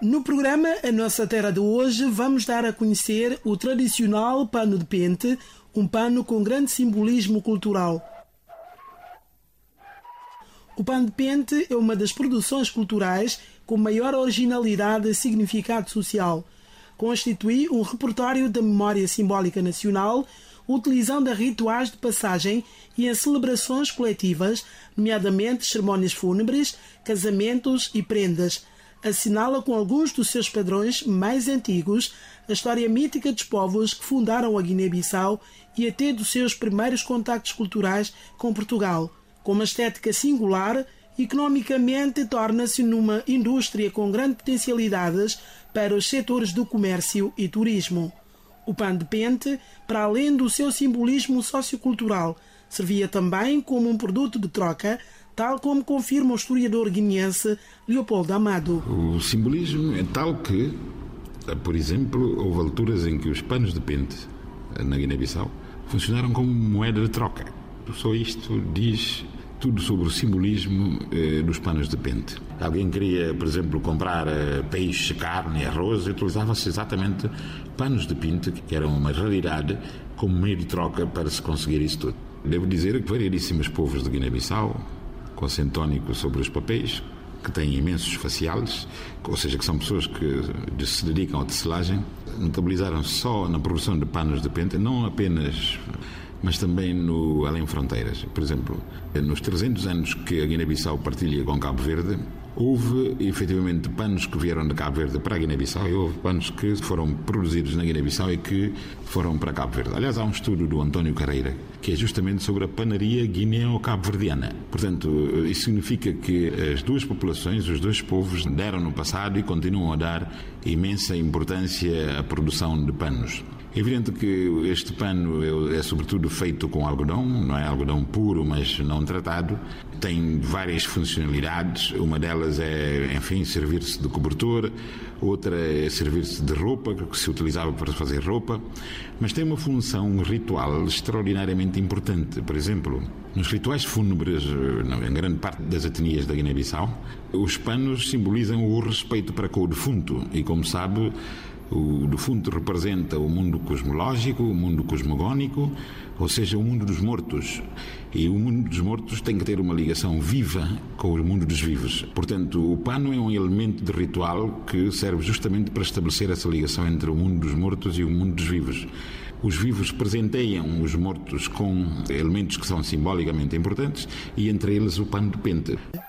No programa A Nossa Terra de Hoje vamos dar a conhecer o tradicional pano de pente, um pano com grande simbolismo cultural. O pano de pente é uma das produções culturais com maior originalidade e significado social. Constitui um repertório da memória simbólica nacional, utilizando rituais de passagem e em celebrações coletivas, nomeadamente cerimónias fúnebres, casamentos e prendas. Assinala com alguns dos seus padrões mais antigos a história mítica dos povos que fundaram a Guiné-Bissau e até dos seus primeiros contactos culturais com Portugal. Com uma estética singular, economicamente torna-se numa indústria com grandes potencialidades para os setores do comércio e turismo. O pano de pente, para além do seu simbolismo sociocultural, servia também como um produto de troca, tal como confirma o historiador guineense Leopoldo Amado. O simbolismo é tal que, por exemplo, houve alturas em que os panos de pente na Guiné-Bissau funcionaram como moeda de troca. Só isto diz tudo sobre o simbolismo dos panos de pente. Alguém queria, por exemplo, comprar peixe, carne, arroz, e utilizava-se exatamente panos de pente, que eram uma raridade, como meio de troca para se conseguir isso tudo. Devo dizer que variedíssimos povos de Guiné-Bissau, concentrónico sobre os papéis, que têm imensos faciales, ou seja, que são pessoas que se dedicam à tecelagem, notabilizaram só na produção de panos de pente, não apenas, mas também no além fronteiras. Por exemplo, nos 300 anos que a Guiné-Bissau partilha com Cabo Verde, houve efetivamente panos que vieram de Cabo Verde para a Guiné-Bissau e houve panos que foram produzidos na Guiné-Bissau e que foram para Cabo Verde. Aliás, há um estudo do António Carreira que é justamente sobre a panaria guineo-cabo-verdiana. Portanto, isso significa que as duas populações, os dois povos, deram no passado e continuam a dar imensa importância à produção de panos. É evidente que este pano é sobretudo feito com algodão, não é algodão puro, mas não tratado. Tem várias funcionalidades, uma delas é, enfim, servir-se de cobertor, outra é servir-se de roupa, que se utilizava para fazer roupa, mas tem uma função ritual extraordinariamente importante. Por exemplo, nos rituais fúnebres, em grande parte das etnias da Guiné-Bissau, os panos simbolizam o respeito para com o defunto e, como sabe, o defunto representa o mundo cosmológico, o mundo cosmogónico, ou seja, o mundo dos mortos. E o mundo dos mortos tem que ter uma ligação viva com o mundo dos vivos. Portanto, o pano é um elemento de ritual que serve justamente para estabelecer essa ligação entre o mundo dos mortos e o mundo dos vivos. Os vivos presenteiam os mortos com elementos que são simbolicamente importantes e entre eles o pano de pente.